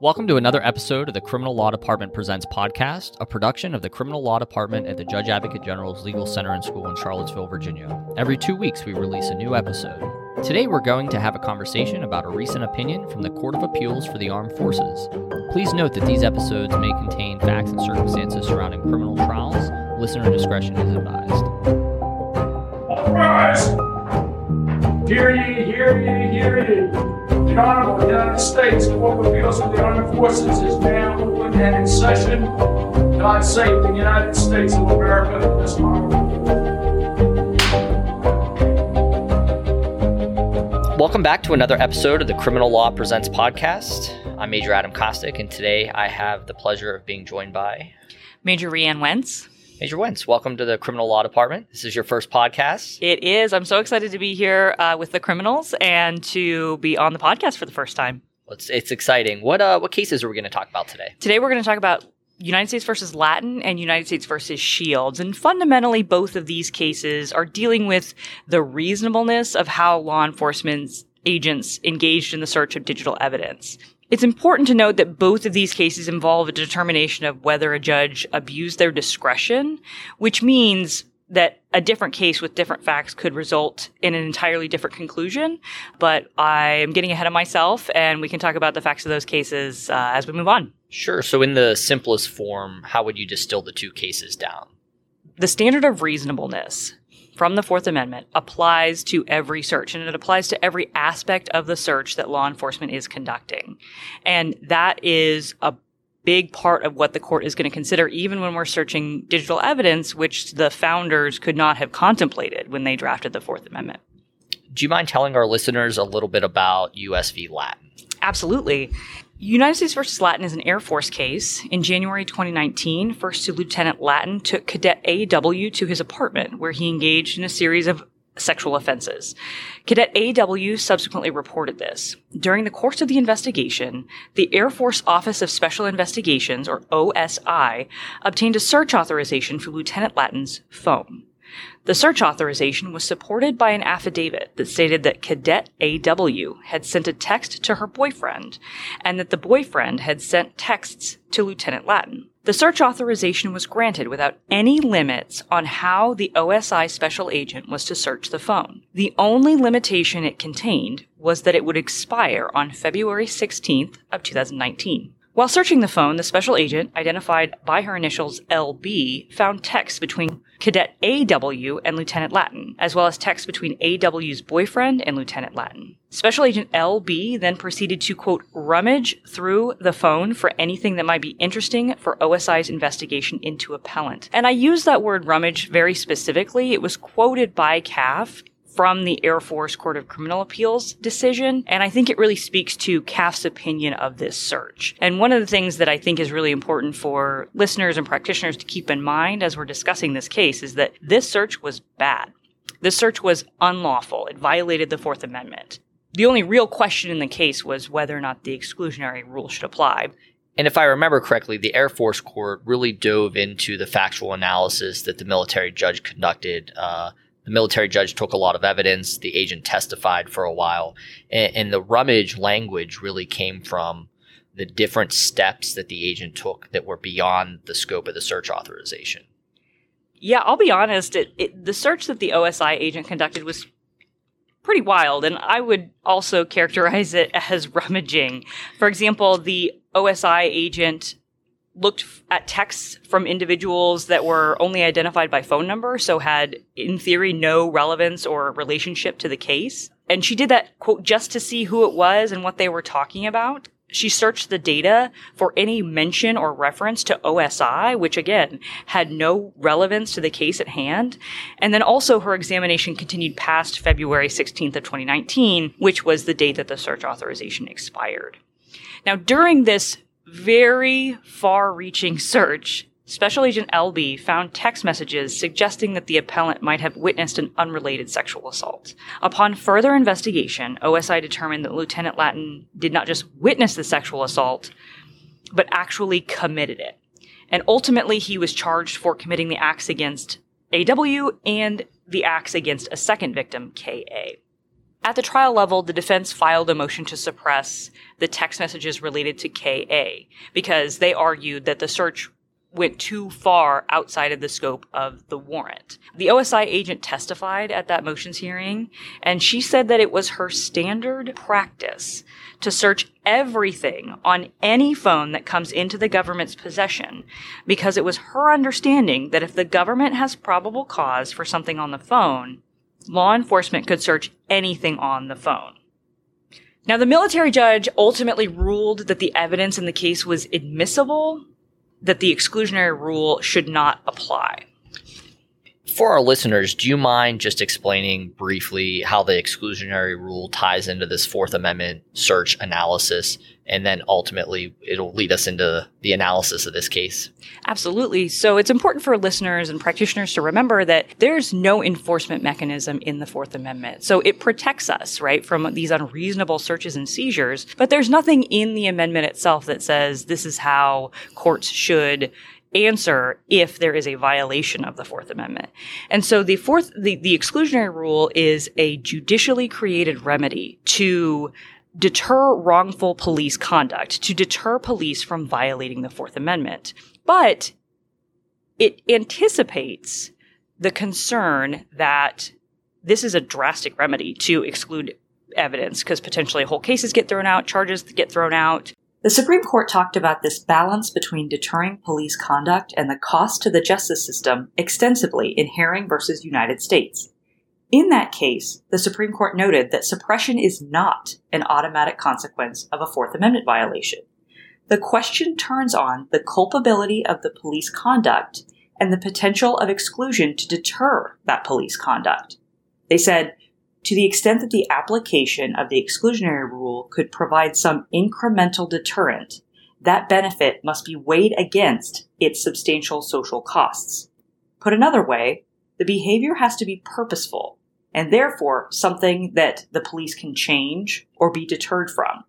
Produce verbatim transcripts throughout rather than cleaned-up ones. Welcome to another episode of the Criminal Law Department Presents Podcast, a production of the Criminal Law Department at the Judge Advocate General's Legal Center and School in Charlottesville, Virginia. Every two weeks, we release a new episode. Today, we're going to have a conversation about a recent opinion from the Court of Appeals for the Armed Forces. Please note that these episodes may contain facts and circumstances surrounding criminal trials. Listener discretion is advised. All rise. Hear ye, hear ye, hear ye. The Honorable United States Court of Appeals for the Armed Forces is now open and in session. God save the United States of America and this honorable. Welcome back to another episode of the Criminal Law Presents Podcast. I'm Major Adam Kostick, and today I have the pleasure of being joined by Major Rheanne Wentz. Major Wentz, welcome to the Criminal Law Department. This is your first podcast. It is. I'm so excited to be here uh, with the criminals and to be on the podcast for the first time. It's, it's exciting. What uh, what cases are we going to talk about today? Today we're going to talk about United States versus Lattin and United States versus Shields. And fundamentally, both of these cases are dealing with the reasonableness of how law enforcement agents engaged in the search of digital evidence. It's important to note that both of these cases involve a determination of whether a judge abused their discretion, which means that a different case with different facts could result in an entirely different conclusion. But I am getting ahead of myself, and we can talk about the facts of those cases uh, as we move on. Sure. So in the simplest form, how would you distill the two cases down? The standard of reasonableness from the Fourth Amendment applies to every search, and it applies to every aspect of the search that law enforcement is conducting. And that is a big part of what the court is going to consider, even when we're searching digital evidence, which the founders could not have contemplated when they drafted the Fourth Amendment. Do you mind telling our listeners a little bit about U S v. Lattin? Absolutely. United States versus Lattin is an Air Force case. In January twenty nineteen, First Lieutenant Lattin took Cadet A W to his apartment, where he engaged in a series of sexual offenses. Cadet A W subsequently reported this. During the course of the investigation, the Air Force Office of Special Investigations, or O S I, obtained a search authorization for Lieutenant Lattin's phone. The search authorization was supported by an affidavit that stated that Cadet A W had sent a text to her boyfriend and that the boyfriend had sent texts to Lieutenant Lattin. The search authorization was granted without any limits on how the O S I special agent was to search the phone. The only limitation it contained was that it would expire on February sixteenth of two thousand nineteen. While searching the phone, the special agent, identified by her initials L B, found texts between Cadet A W and Lieutenant Lattin, as well as texts between A W's boyfriend and Lieutenant Lattin. Special Agent L B then proceeded to, quote, rummage through the phone for anything that might be interesting for O S I's investigation into appellant. And I use that word rummage very specifically. It was quoted by C A F from the Air Force Court of Criminal Appeals decision, and I think it really speaks to C A F's opinion of this search. And one of the things that I think is really important for listeners and practitioners to keep in mind as we're discussing this case is that this search was bad. This search was unlawful. It violated the Fourth Amendment. The only real question in the case was whether or not the exclusionary rule should apply. And if I remember correctly, the Air Force Court really dove into the factual analysis that the military judge conducted. uh, The military judge took a lot of evidence. The agent testified for a while. And, and the rummage language really came from the different steps that the agent took that were beyond the scope of the search authorization. Yeah, I'll be honest. It, it, the search that the O S I agent conducted was pretty wild, and I would also characterize it as rummaging. For example, the O S I agent looked at texts from individuals that were only identified by phone number, so had, in theory, no relevance or relationship to the case. And she did that, quote, just to see who it was and what they were talking about. She searched the data for any mention or reference to O S I, which, again, had no relevance to the case at hand. And then also her examination continued past February sixteenth of twenty nineteen, which was the date that the search authorization expired. Now, during this very far-reaching search, Special Agent L B found text messages suggesting that the appellant might have witnessed an unrelated sexual assault. Upon further investigation, O S I determined that Lieutenant Lattin did not just witness the sexual assault, but actually committed it. And ultimately, he was charged for committing the acts against A W and the acts against a second victim, K A At the trial level, the defense filed a motion to suppress the text messages related to K A because they argued that the search went too far outside of the scope of the warrant. The O S I agent testified at that motions hearing, and she said that it was her standard practice to search everything on any phone that comes into the government's possession because it was her understanding that if the government has probable cause for something on the phone, law enforcement could search anything on the phone. Now, the military judge ultimately ruled that the evidence in the case was admissible, that the exclusionary rule should not apply. For our listeners, do you mind just explaining briefly how the exclusionary rule ties into this Fourth Amendment search analysis, and then ultimately it'll lead us into the analysis of this case? Absolutely. So it's important for listeners and practitioners to remember that there's no enforcement mechanism in the Fourth Amendment. So it protects us, right, from these unreasonable searches and seizures, but there's nothing in the amendment itself that says this is how courts should answer if there is a violation of the Fourth Amendment. And so the fourth, the, the exclusionary rule is a judicially created remedy to deter wrongful police conduct, to deter police from violating the Fourth Amendment. But it anticipates the concern that this is a drastic remedy to exclude evidence because potentially whole cases get thrown out, charges get thrown out. The Supreme Court talked about this balance between deterring police conduct and the cost to the justice system extensively in Herring v. United States. In that case, the Supreme Court noted that suppression is not an automatic consequence of a Fourth Amendment violation. The question turns on the culpability of the police conduct and the potential of exclusion to deter that police conduct. They said, to the extent that the application of the exclusionary rule could provide some incremental deterrent, that benefit must be weighed against its substantial social costs. Put another way, the behavior has to be purposeful, and therefore something that the police can change or be deterred from.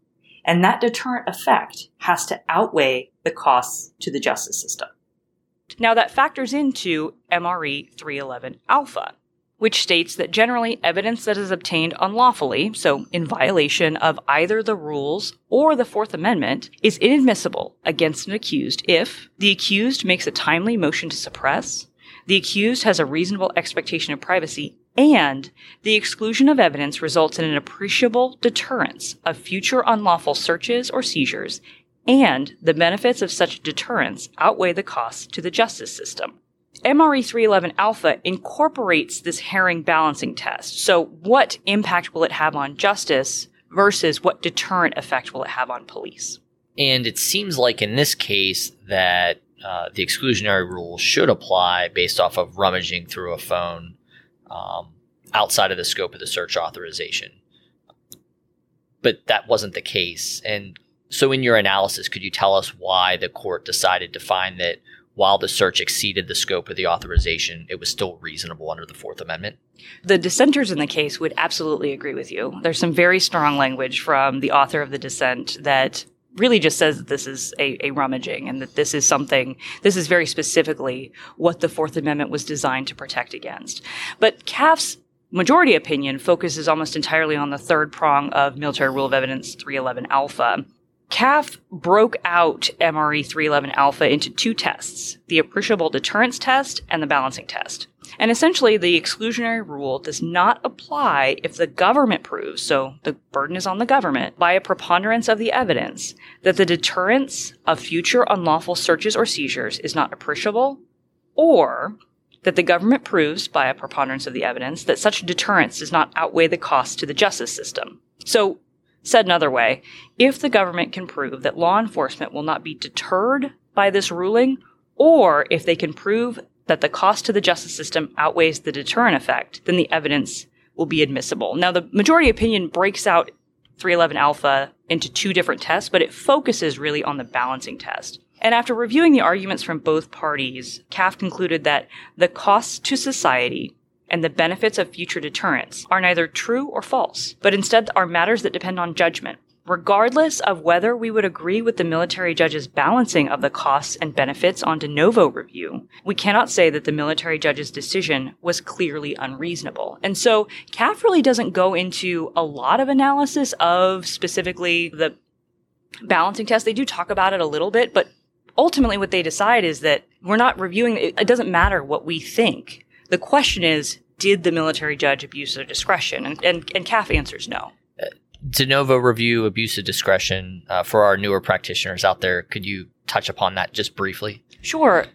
And that deterrent effect has to outweigh the costs to the justice system. Now that factors into M R E three eleven alpha. Which states that generally evidence that is obtained unlawfully, so in violation of either the rules or the Fourth Amendment, is inadmissible against an accused if the accused makes a timely motion to suppress, the accused has a reasonable expectation of privacy, and the exclusion of evidence results in an appreciable deterrence of future unlawful searches or seizures, and the benefits of such deterrence outweigh the costs to the justice system. M R E three eleven alpha incorporates this Herring balancing test. So what impact will it have on justice versus what deterrent effect will it have on police? And it seems like in this case that uh, the exclusionary rule should apply based off of rummaging through a phone um, outside of the scope of the search authorization. But that wasn't the case. And so in your analysis, could you tell us why the court decided to find that while the search exceeded the scope of the authorization, it was still reasonable under the Fourth Amendment? The dissenters in the case would absolutely agree with you. There's some very strong language from the author of the dissent that really just says that this is a, a rummaging and that this is something, this is very specifically what the Fourth Amendment was designed to protect against. But Caff's majority opinion focuses almost entirely on the third prong of Military Rule of Evidence three eleven alpha. Caff broke out M R E three eleven alpha into two tests, the appreciable deterrence test and the balancing test. And essentially, the exclusionary rule does not apply if the government proves, so the burden is on the government, by a preponderance of the evidence that the deterrence of future unlawful searches or seizures is not appreciable, or that the government proves by a preponderance of the evidence that such deterrence does not outweigh the cost to the justice system. So, said another way, if the government can prove that law enforcement will not be deterred by this ruling, or if they can prove that the cost to the justice system outweighs the deterrent effect, then the evidence will be admissible. Now, the majority opinion breaks out three eleven alpha into two different tests, but it focuses really on the balancing test. And after reviewing the arguments from both parties, Caff concluded that the costs to society and the benefits of future deterrence are neither true or false, but instead are matters that depend on judgment, regardless of whether we would agree with the military judge's balancing of the costs and benefits on de novo review, we cannot say that the military judge's decision was clearly unreasonable. And so C A F really doesn't go into a lot of analysis of specifically the balancing test. They do talk about it a little bit, but ultimately what they decide is that we're not reviewing, it doesn't matter what we think. The question is, did the military judge abuse their discretion? And, and, and C A F answers no. De novo review, abuse of discretion, uh, for our newer practitioners out there, could you touch upon that just briefly? Sure.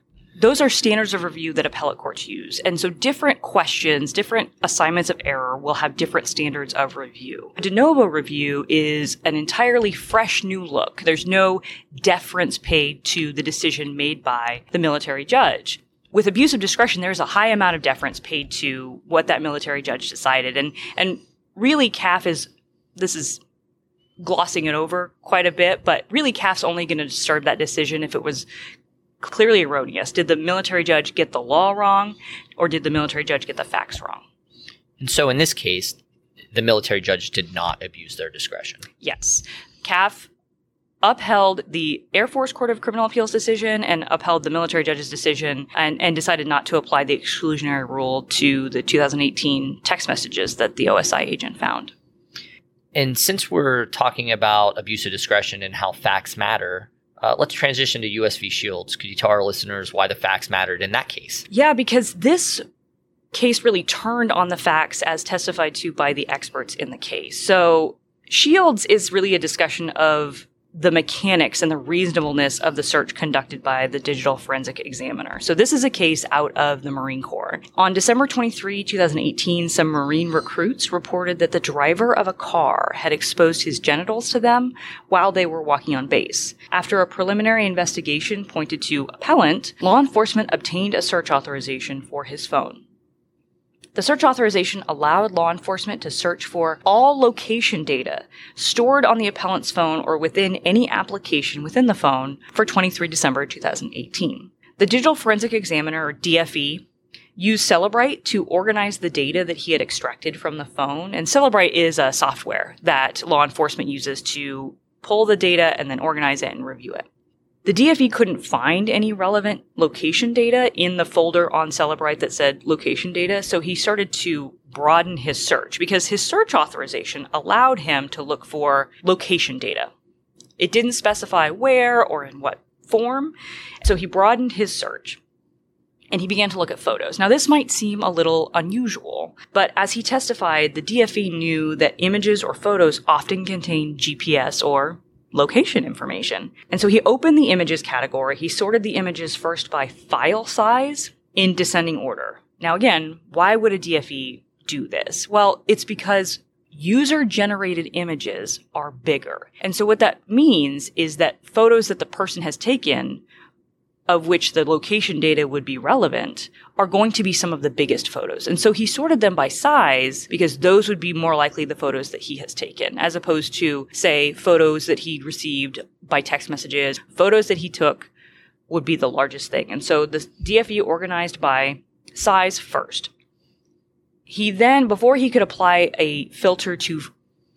Those are standards of review that appellate courts use. And so different questions, different assignments of error will have different standards of review. De novo review is an entirely fresh new look. There's no deference paid to the decision made by the military judge. With abuse of discretion, there's a high amount of deference paid to what that military judge decided. And, and really, C A F is... This is glossing it over quite a bit, but really C A F's only going to disturb that decision if it was clearly erroneous. Did the military judge get the law wrong, or did the military judge get the facts wrong? And so in this case, the military judge did not abuse their discretion. Yes. C A F upheld the Air Force Court of Criminal Appeals decision and upheld the military judge's decision and, and decided not to apply the exclusionary rule to the two thousand eighteen text messages that the O S I agent found. And since we're talking about abuse of discretion and how facts matter, uh, let's transition to U S v. Shields. Could you tell our listeners why the facts mattered in that case? Yeah, because this case really turned on the facts as testified to by the experts in the case. So Shields is really a discussion of the mechanics and the reasonableness of the search conducted by the digital forensic examiner. So this is a case out of the Marine Corps. On December twenty-third, twenty eighteen, some Marine recruits reported that the driver of a car had exposed his genitals to them while they were walking on base. After a preliminary investigation pointed to appellant, law enforcement obtained a search authorization for his phone. The search authorization allowed law enforcement to search for all location data stored on the appellant's phone or within any application within the phone for the twenty-third of December, twenty eighteen. The Digital Forensic Examiner, or D F E, used Cellebrite to organize the data that he had extracted from the phone. And Cellebrite is a software that law enforcement uses to pull the data and then organize it and review it. The D F E couldn't find any relevant location data in the folder on Cellebrite that said location data, so he started to broaden his search because his search authorization allowed him to look for location data. It didn't specify where or in what form, so he broadened his search. And he began to look at photos. Now, this might seem a little unusual, but as he testified, the D F E knew that images or photos often contain G P S or location information. And so he opened the images category. He sorted the images first by file size in descending order. Now, again, why would a D F E do this? Well, it's because user-generated images are bigger. And so what that means is that photos that the person has taken, of which the location data would be relevant, are going to be some of the biggest photos. And so he sorted them by size because those would be more likely the photos that he has taken, as opposed to, say, photos that he received by text messages. Photos that he took would be the largest thing. And so the D F E organized by size first. He then, before he could apply a filter to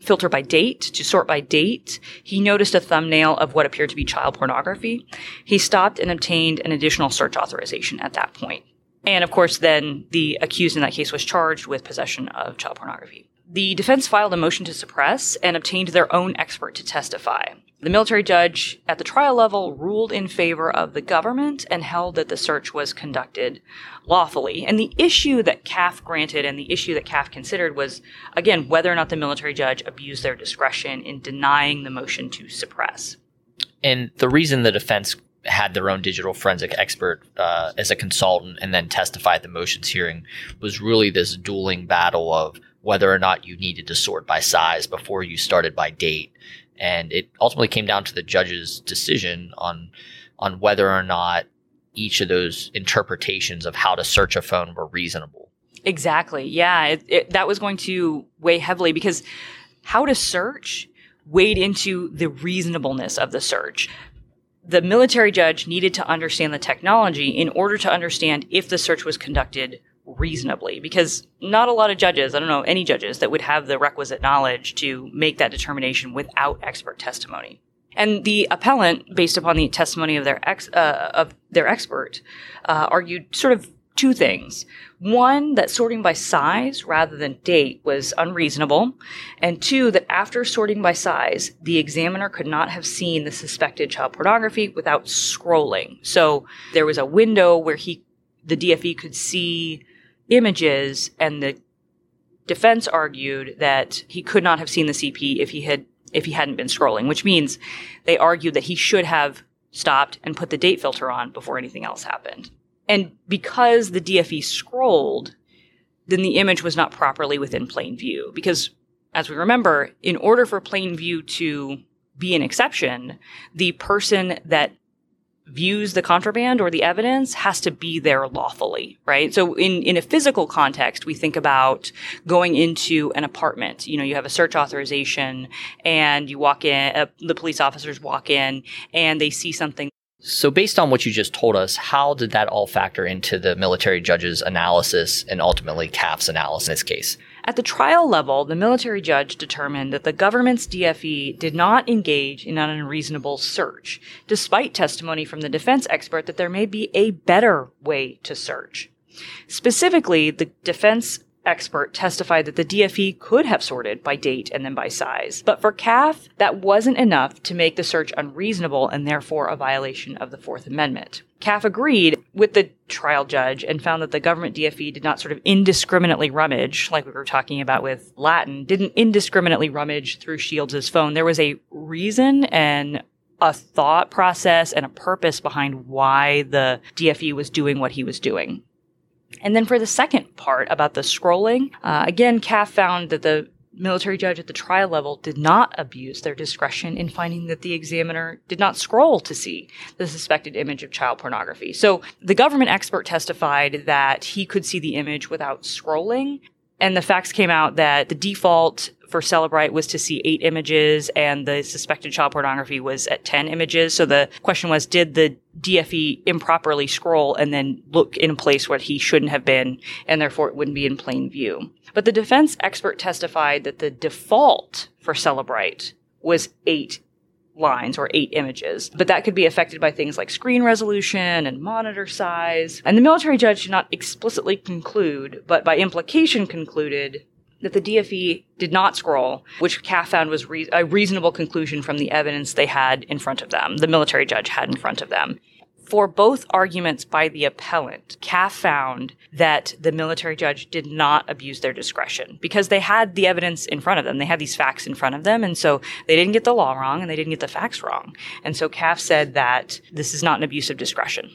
filter by date, to sort by date, he noticed a thumbnail of what appeared to be child pornography. He stopped and obtained an additional search authorization at that point. And of course, then the accused in that case was charged with possession of child pornography. The defense filed a motion to suppress and obtained their own expert to testify. The military judge at the trial level ruled in favor of the government and held that the search was conducted lawfully. And the issue that C A F granted and the issue that C A F considered was, again, whether or not the military judge abused their discretion in denying the motion to suppress. And the reason the defense had their own digital forensic expert uh, as a consultant and then testified at the motions hearing was really this dueling battle of whether or not you needed to sort by size before you started by date. And it ultimately came down to the judge's decision on on whether or not each of those interpretations of how to search a phone were reasonable. Exactly. Yeah, it, it, that was going to weigh heavily because how to search weighed into the reasonableness of the search. The military judge needed to understand the technology in order to understand if the search was conducted reasonably, because not a lot of judges, I don't know any judges that would have the requisite knowledge to make that determination without expert testimony. And the appellant, based upon the testimony of their ex, uh, of their expert, uh, argued sort of two things. One, that sorting by size rather than date was unreasonable. And two, that after sorting by size, the examiner could not have seen the suspected child pornography without scrolling. So there was a window where he, the D F E could see images, and the defense argued that he could not have seen the C P if he had if he hadn't been scrolling, which means they argued that he should have stopped and put the date filter on before anything else happened. And because the D F E scrolled, then the image was not properly within plain view. Because, as we remember, in order for plain view to be an exception, the person that views the contraband or the evidence has to be there lawfully, right? So in, in a physical context, we think about going into an apartment. You know, you have a search authorization and you walk in, uh, the police officers walk in and they see something. So based on what you just told us, how did that all factor into the military judge's analysis and ultimately C A F's analysis in this case? At the trial level, the military judge determined that the government's D F E did not engage in an unreasonable search, despite testimony from the defense expert that there may be a better way to search. Specifically, the defense expert testified that the D F E could have sorted by date and then by size. But for C A F, that wasn't enough to make the search unreasonable and therefore a violation of the Fourth Amendment. C A F agreed with the trial judge and found that the government D F E did not sort of indiscriminately rummage, like we were talking about with Lattin, didn't indiscriminately rummage through Shields' phone. There was a reason and a thought process and a purpose behind why the D F E was doing what he was doing. And then for the second part about the scrolling, uh, again, C A F found that the military judge at the trial level did not abuse their discretion in finding that the examiner did not scroll to see the suspected image of child pornography. So the government expert testified that he could see the image without scrolling. And the facts came out that the default for Cellebrite was to see eight images and the suspected child pornography was at ten images. So the question was, did the D F E improperly scroll and then look in a place where he shouldn't have been and therefore it wouldn't be in plain view? But the defense expert testified that the default for Cellebrite was eight lines or eight images, but that could be affected by things like screen resolution and monitor size. And the military judge did not explicitly conclude, but by implication concluded that the D F E did not scroll, which C A F found was re- a reasonable conclusion from the evidence they had in front of them, the military judge had in front of them. For both arguments by the appellant, C A F found that the military judge did not abuse their discretion because they had the evidence in front of them. They had these facts in front of them, and so they didn't get the law wrong and they didn't get the facts wrong. And so C A F said that this is not an abuse of discretion.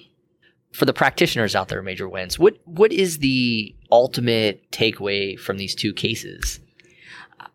For the practitioners out there, Major Wentz, what what is the ultimate takeaway from these two cases?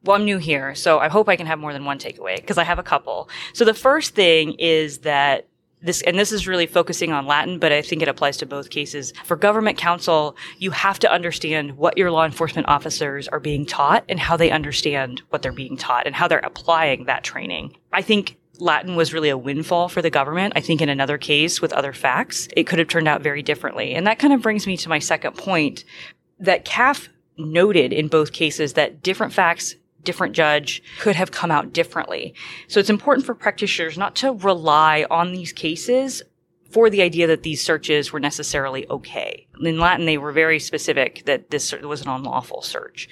Well, I'm new here, so I hope I can have more than one takeaway because I have a couple. So the first thing is that this, and this is really focusing on Lattin, but I think it applies to both cases. For government counsel, you have to understand what your law enforcement officers are being taught and how they understand what they're being taught and how they're applying that training. I think Lattin was really a windfall for the government. I think in another case with other facts, it could have turned out very differently. And that kind of brings me to my second point, that C A F noted in both cases that different facts, different judge could have come out differently. So it's important for practitioners not to rely on these cases for the idea that these searches were necessarily okay. In Lattin, they were very specific that this was an unlawful search.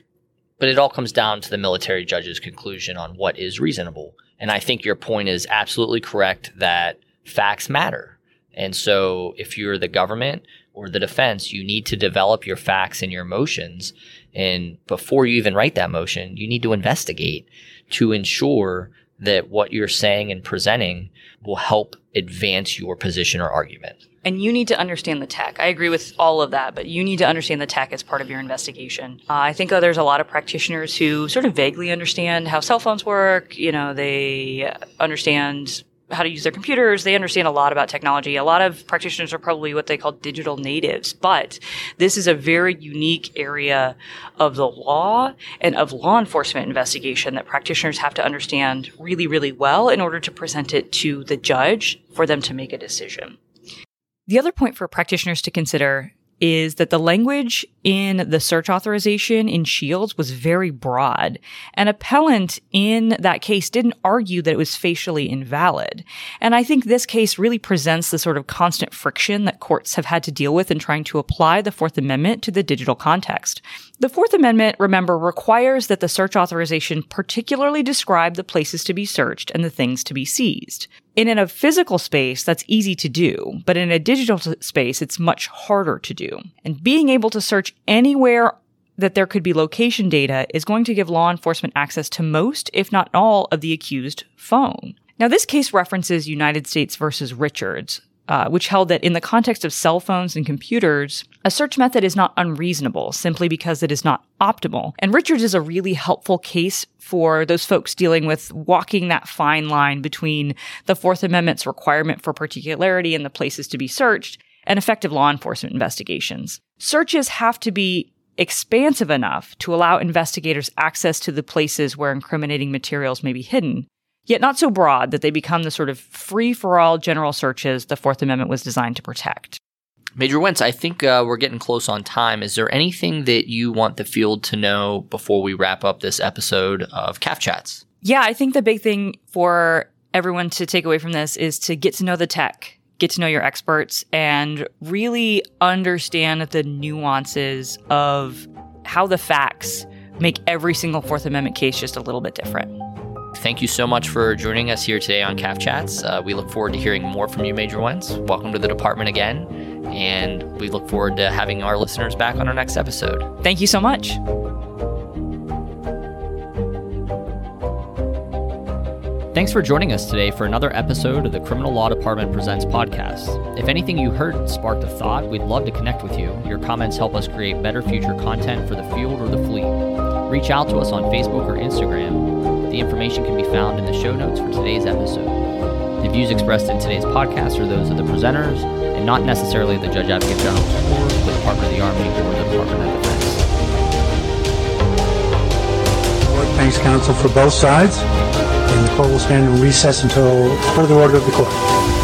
But it all comes down to the military judge's conclusion on what is reasonable. And I think your point is absolutely correct that facts matter. And so if you're the government or the defense, you need to develop your facts and your motions. And before you even write that motion, you need to investigate to ensure that what you're saying and presenting will help advance your position or argument. And you need to understand the tech. I agree with all of that, but you need to understand the tech as part of your investigation. Uh, I think uh, there's a lot of practitioners who sort of vaguely understand how cell phones work. You know, they understand how to use their computers. They understand a lot about technology. A lot of practitioners are probably what they call digital natives, but this is a very unique area of the law and of law enforcement investigation that practitioners have to understand really, really well in order to present it to the judge for them to make a decision. The other point for practitioners to consider is that the language in the search authorization in Shields was very broad. An appellant in that case didn't argue that it was facially invalid. And I think this case really presents the sort of constant friction that courts have had to deal with in trying to apply the Fourth Amendment to the digital context. The Fourth Amendment, remember, requires that the search authorization particularly describe the places to be searched and the things to be seized. And in a physical space, that's easy to do, but in a digital space, it's much harder to do. And being able to search anywhere that there could be location data is going to give law enforcement access to most, if not all, of the accused's phone. Now, this case references United States versus Richards, Uh, which held that in the context of cell phones and computers, a search method is not unreasonable simply because it is not optimal. And Richards is a really helpful case for those folks dealing with walking that fine line between the Fourth Amendment's requirement for particularity and the places to be searched and effective law enforcement investigations. Searches have to be expansive enough to allow investigators access to the places where incriminating materials may be hidden, yet not so broad that they become the sort of free-for-all general searches the Fourth Amendment was designed to protect. Major Wentz, I think uh, we're getting close on time. Is there anything that you want the field to know before we wrap up this episode of C A F Chats? Yeah, I think the big thing for everyone to take away from this is to get to know the tech, get to know your experts, and really understand the nuances of how the facts make every single Fourth Amendment case just a little bit different. Thank you so much for joining us here today on C A F Chats. Uh, we look forward to hearing more from you, Major Wentz. Welcome to the department again, and we look forward to having our listeners back on our next episode. Thank you so much. Thanks for joining us today for another episode of the Criminal Law Department Presents Podcast. If anything you heard sparked a thought, we'd love to connect with you. Your comments help us create better future content for the field or the fleet. Reach out to us on Facebook or Instagram. The information can be found in the show notes for today's episode. The views expressed in today's podcast are those of the presenters and not necessarily the Judge Advocate General's Board, the Department of the Army, or the Department of Defense. Thanks, counsel, for both sides. And the court will stand in recess until further order of the court.